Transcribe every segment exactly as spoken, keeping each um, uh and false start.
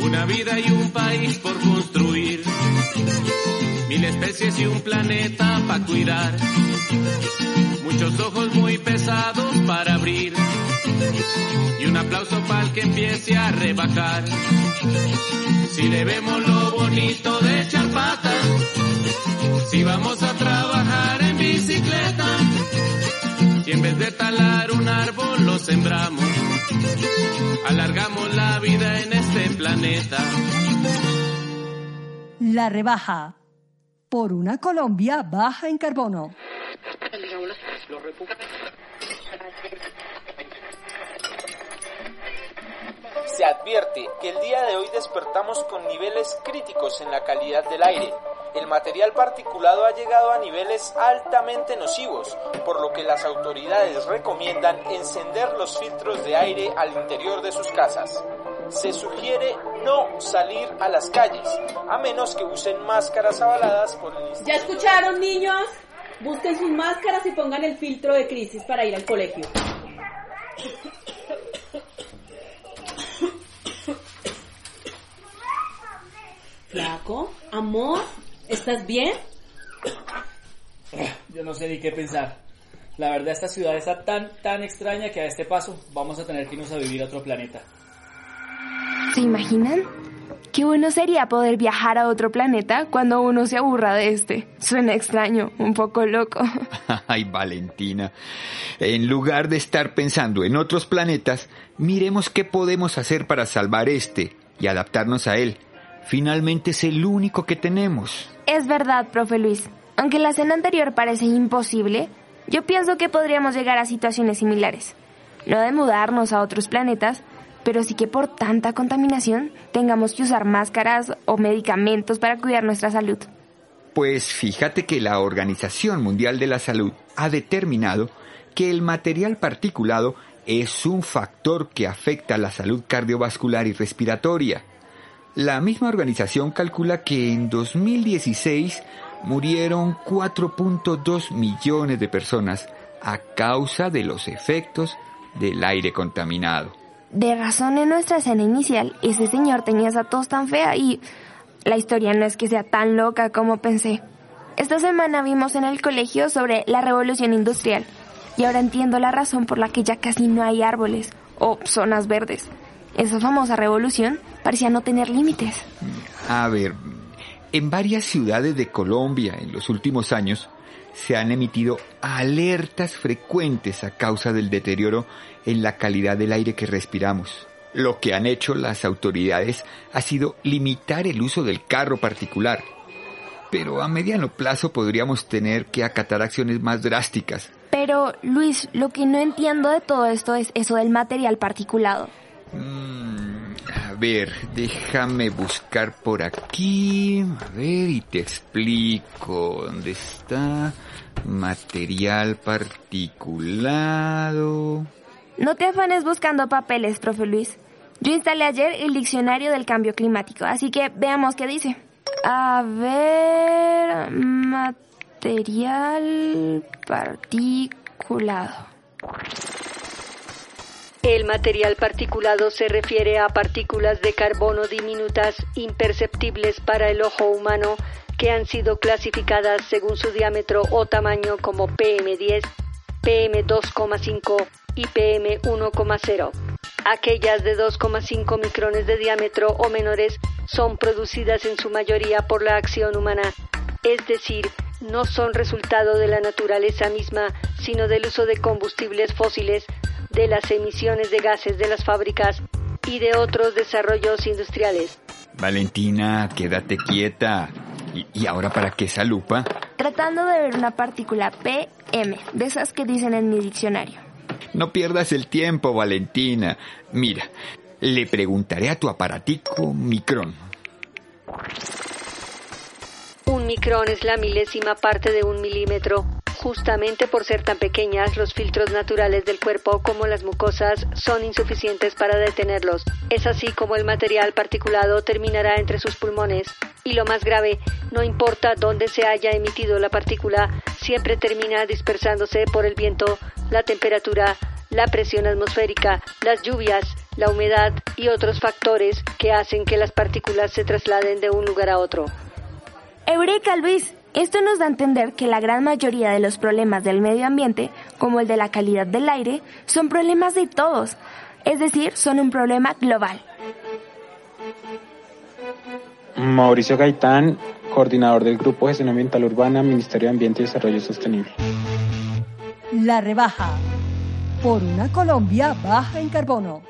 Una vida y un país por construir, mil especies y un planeta para cuidar, muchos ojos muy pesados para abrir, y un aplauso para el que empiece a rebajar. Si le vemos lo bonito de echar pata, si vamos a trabajar en bicicleta, si en vez de talar un árbol lo sembramos, alargamos la vida en este planeta. La rebaja por una Colombia baja en carbono. Se advierte que el día de hoy despertamos con niveles críticos en la calidad del aire. El material particulado ha llegado a niveles altamente nocivos, por lo que las autoridades recomiendan encender los filtros de aire al interior de sus casas. Se sugiere no salir a las calles, a menos que usen máscaras avaladas por el... ¿Ya escucharon, niños? Busquen sus máscaras y pongan el filtro de crisis para ir al colegio. Flaco, amor, ¿estás bien? Yo no sé ni qué pensar. La verdad, esta ciudad está tan, tan extraña que a este paso vamos a tener que irnos a vivir a otro planeta. ¿Se imaginan? Qué bueno sería poder viajar a otro planeta cuando uno se aburra de este. Suena extraño, un poco loco. Ay, Valentina. En lugar de estar pensando en otros planetas, miremos qué podemos hacer para salvar este y adaptarnos a él. Finalmente es el único que tenemos. Es verdad, profe Luis. Aunque la escena anterior parece imposible, yo pienso que podríamos llegar a situaciones similares. No de mudarnos a otros planetas, pero sí que por tanta contaminación tengamos que usar máscaras o medicamentos para cuidar nuestra salud. Pues fíjate que la Organización Mundial de la Salud ha determinado que el material particulado es un factor que afecta la salud cardiovascular y respiratoria. La misma organización calcula que en dos mil dieciséis murieron cuatro punto dos millones de personas a causa de los efectos del aire contaminado. De razón, en nuestra escena inicial, ese señor tenía esa tos tan fea y la historia no es que sea tan loca como pensé. Esta semana vimos en el colegio sobre la revolución industrial y ahora entiendo la razón por la que ya casi no hay árboles o zonas verdes. Esa famosa revolución parecía no tener límites. A ver, en varias ciudades de Colombia en los últimos años se han emitido alertas frecuentes a causa del deterioro en la calidad del aire que respiramos. Lo que han hecho las autoridades ha sido limitar el uso del carro particular. Pero a mediano plazo podríamos tener que acatar acciones más drásticas. Pero, Luis, lo que no entiendo de todo esto es eso del material particulado. Mm, a ver, déjame buscar por aquí. A ver, y te explico. ¿Dónde está? Material particulado. No te afanes buscando papeles, profe Luis. Yo instalé ayer el diccionario del cambio climático, así que veamos qué dice. A ver, material particulado. El material particulado se refiere a partículas de carbono diminutas, imperceptibles para el ojo humano, que han sido clasificadas según su diámetro o tamaño como P M diez, P M dos coma cinco y P M uno coma cero. Aquellas de dos coma cinco micrones de diámetro o menores son producidas en su mayoría por la acción humana, es decir, no son resultado de la naturaleza misma, sino del uso de combustibles fósiles, de las emisiones de gases de las fábricas y de otros desarrollos industriales. Valentina, quédate quieta. ¿Y, y ahora para qué esa lupa? Tratando de ver una partícula P M, de esas que dicen en mi diccionario. No pierdas el tiempo, Valentina. Mira, le preguntaré a tu aparatico micrón. Un micrón es la milésima parte de un milímetro. Justamente por ser tan pequeñas, los filtros naturales del cuerpo, como las mucosas, son insuficientes para detenerlos. Es así como el material particulado terminará entre sus pulmones. Y lo más grave, No importa dónde se haya emitido la partícula, siempre termina dispersándose por el viento, la temperatura, la presión atmosférica, las lluvias, la humedad y otros factores que hacen que las partículas se trasladen de un lugar a otro. ¡Eureka, Luis! Esto nos da a entender que la gran mayoría de los problemas del medio ambiente, como el de la calidad del aire, son problemas de todos, es decir, son un problema global. Mauricio Gaitán, coordinador del Grupo Gestión Ambiental Urbana, Ministerio de Ambiente y Desarrollo Sostenible. La rebaja por una Colombia baja en carbono.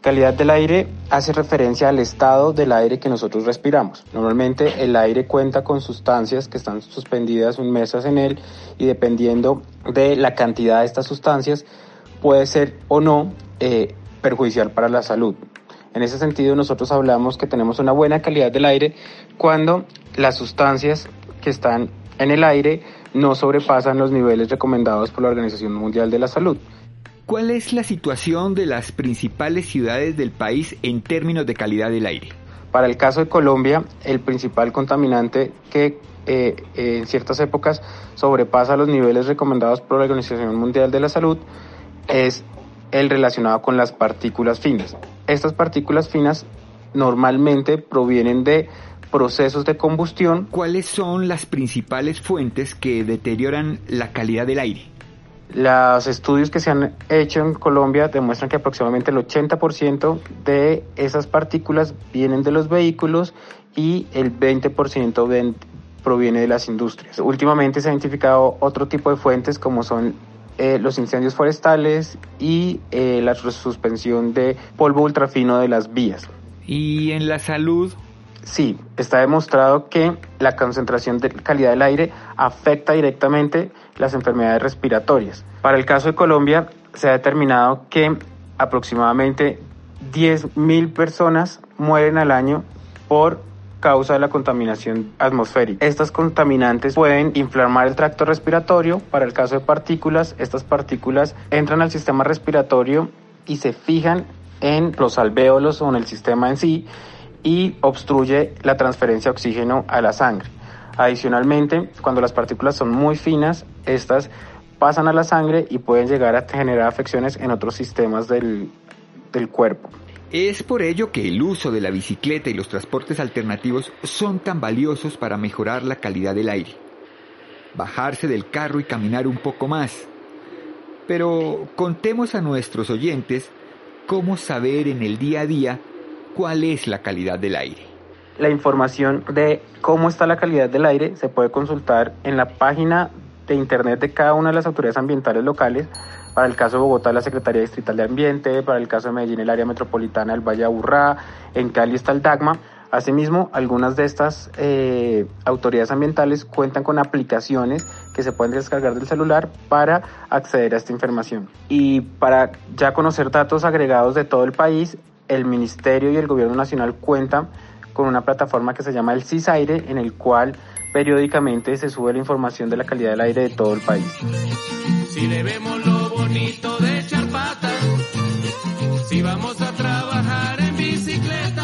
Calidad del aire hace referencia al estado del aire que nosotros respiramos. Normalmente el aire cuenta con sustancias que están suspendidas, inmersas en él, y dependiendo de la cantidad de estas sustancias puede ser o no eh, perjudicial para la salud. En ese sentido nosotros hablamos que tenemos una buena calidad del aire cuando las sustancias que están en el aire no sobrepasan los niveles recomendados por la Organización Mundial de la Salud. ¿Cuál es la situación de las principales ciudades del país en términos de calidad del aire? Para el caso de Colombia, el principal contaminante que eh, eh, en ciertas épocas sobrepasa los niveles recomendados por la Organización Mundial de la Salud es el relacionado con las partículas finas. Estas partículas finas normalmente provienen de procesos de combustión. ¿Cuáles son las principales fuentes que deterioran la calidad del aire? Los estudios que se han hecho en Colombia demuestran que aproximadamente el ochenta por ciento de esas partículas vienen de los vehículos y el veinte por ciento ven, proviene de las industrias. Últimamente se ha identificado otro tipo de fuentes como son eh, los incendios forestales y eh, la suspensión de polvo ultrafino de las vías. ¿Y en la salud? Sí, está demostrado que la concentración de calidad del aire afecta directamente las enfermedades respiratorias. Para el caso de Colombia, se ha determinado que aproximadamente diez mil personas mueren al año por causa de la contaminación atmosférica. Estas contaminantes pueden inflamar el tracto respiratorio. Para el caso de partículas, estas partículas entran al sistema respiratorio y se fijan en los alvéolos o en el sistema en sí y obstruye la transferencia de oxígeno a la sangre. Adicionalmente, cuando las partículas son muy finas, estas pasan a la sangre y pueden llegar a generar afecciones en otros sistemas del, del cuerpo. Es por ello que el uso de la bicicleta y los transportes alternativos son tan valiosos para mejorar la calidad del aire. Bajarse del carro y caminar un poco más. Pero contemos a nuestros oyentes cómo saber en el día a día cuál es la calidad del aire. La información de cómo está la calidad del aire se puede consultar en la página de internet de cada una de las autoridades ambientales locales. Para el caso de Bogotá, la Secretaría Distrital de Ambiente; para el caso de Medellín, el área metropolitana del Valle Aburrá; en Cali está el DAGMA. Asimismo, algunas de estas eh, autoridades ambientales cuentan con aplicaciones que se pueden descargar del celular para acceder a esta información. Y para ya conocer datos agregados de todo el país, el Ministerio y el Gobierno Nacional cuentan con una plataforma que se llama el SISAIRE, en el cual periódicamente se sube la información de la calidad del aire de todo el país. Si le vemos lo bonito de echar pata, si vamos a trabajar en bicicleta.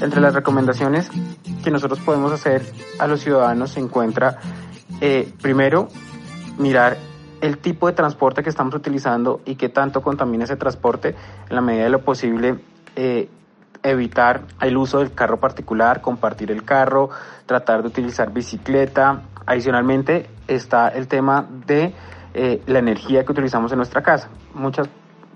Entre las recomendaciones que nosotros podemos hacer a los ciudadanos se encuentra, eh, primero, mirar el tipo de transporte que estamos utilizando y qué tanto contamina ese transporte. En la medida de lo posible, eh, evitar el uso del carro particular, compartir el carro, tratar de utilizar bicicleta. Adicionalmente está el tema de eh, la energía que utilizamos en nuestra casa. Muchas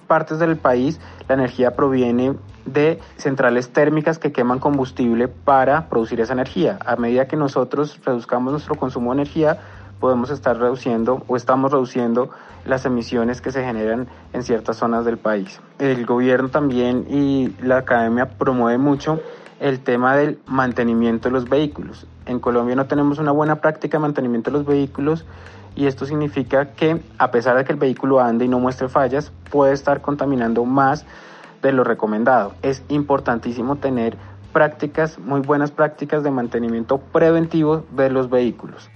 partes del país la energía proviene de centrales térmicas que queman combustible para producir esa energía. A medida que nosotros reduzcamos nuestro consumo de energía, podemos estar reduciendo o estamos reduciendo las emisiones que se generan en ciertas zonas del país. El gobierno también y la academia promueve mucho el tema del mantenimiento de los vehículos. En Colombia no tenemos una buena práctica de mantenimiento de los vehículos y esto significa que, a pesar de que el vehículo ande y no muestre fallas, puede estar contaminando más de lo recomendado. Es importantísimo tener prácticas, muy buenas prácticas de mantenimiento preventivo de los vehículos.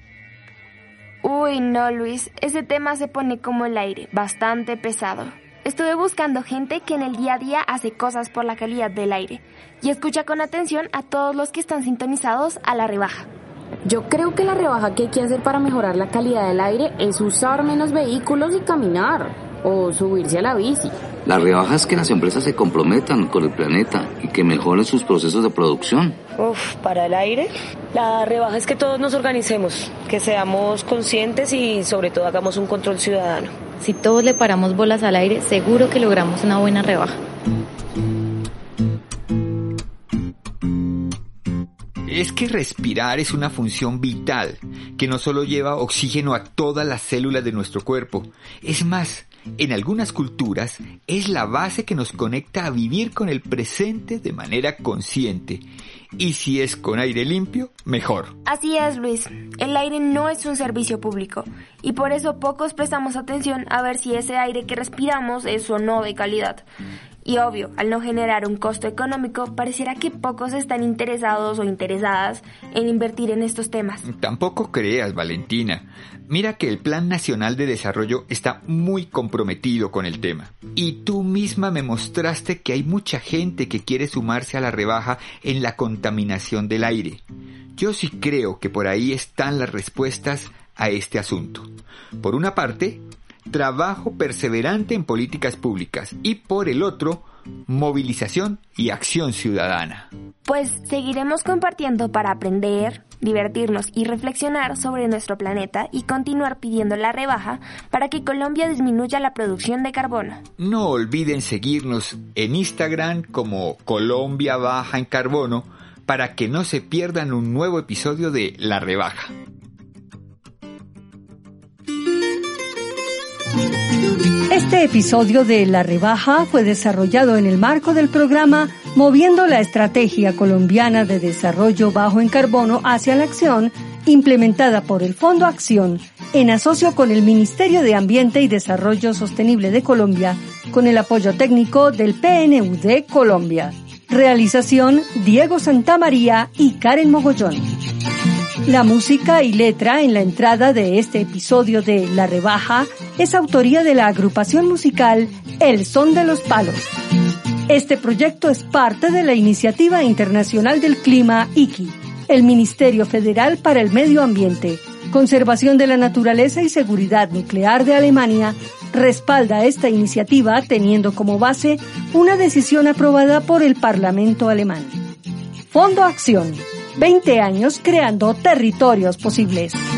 Uy, no, Luis, ese tema se pone como el aire, bastante pesado. Estuve buscando gente que en el día a día hace cosas por la calidad del aire y escucha con atención a todos los que están sintonizados a la rebaja. Yo creo que la rebaja que hay que hacer para mejorar la calidad del aire es usar menos vehículos y caminar, o subirse a la bici. La rebaja es que las empresas se comprometan con el planeta y que mejoren sus procesos de producción. Uf, para el aire. La rebaja es que todos nos organicemos, que seamos conscientes y sobre todo hagamos un control ciudadano. Si todos le paramos bolas al aire, seguro que logramos una buena rebaja. Es que respirar es una función vital, que no solo lleva oxígeno a todas las células de nuestro cuerpo. Es más, en algunas culturas es la base que nos conecta a vivir con el presente de manera consciente. Y si es con aire limpio, mejor. Así es, Luis. El aire no es un servicio público y por eso pocos prestamos atención a ver si ese aire que respiramos es o no de calidad. Y obvio, al no generar un costo económico, pareciera que pocos están interesados o interesadas en invertir en estos temas. Tampoco creas, Valentina. Mira que el Plan Nacional de Desarrollo está muy comprometido con el tema. Y tú misma me mostraste que hay mucha gente que quiere sumarse a la rebaja en la contaminación del aire. Yo sí creo que por ahí están las respuestas a este asunto. Por una parte, trabajo perseverante en políticas públicas y por el otro, movilización y acción ciudadana. Pues seguiremos compartiendo para aprender, divertirnos y reflexionar sobre nuestro planeta y continuar pidiendo la rebaja para que Colombia disminuya la producción de carbono. No olviden seguirnos en Instagram como Colombia Baja en Carbono para que no se pierdan un nuevo episodio de La Rebaja. Este episodio de La Rebaja fue desarrollado en el marco del programa Moviendo la Estrategia Colombiana de Desarrollo Bajo en Carbono hacia la Acción, implementada por el Fondo Acción, en asocio con el Ministerio de Ambiente y Desarrollo Sostenible de Colombia, con el apoyo técnico del P N U D Colombia. Realización: Diego Santamaría y Karen Mogollón. La música y letra en la entrada de este episodio de La Rebaja es autoría de la agrupación musical El Son de los Palos. Este proyecto es parte de la Iniciativa Internacional del Clima, I C I, el Ministerio Federal para el Medio Ambiente, Conservación de la Naturaleza y Seguridad Nuclear de Alemania, respalda esta iniciativa teniendo como base una decisión aprobada por el Parlamento alemán. Fondo Acción. veinte años creando territorios posibles.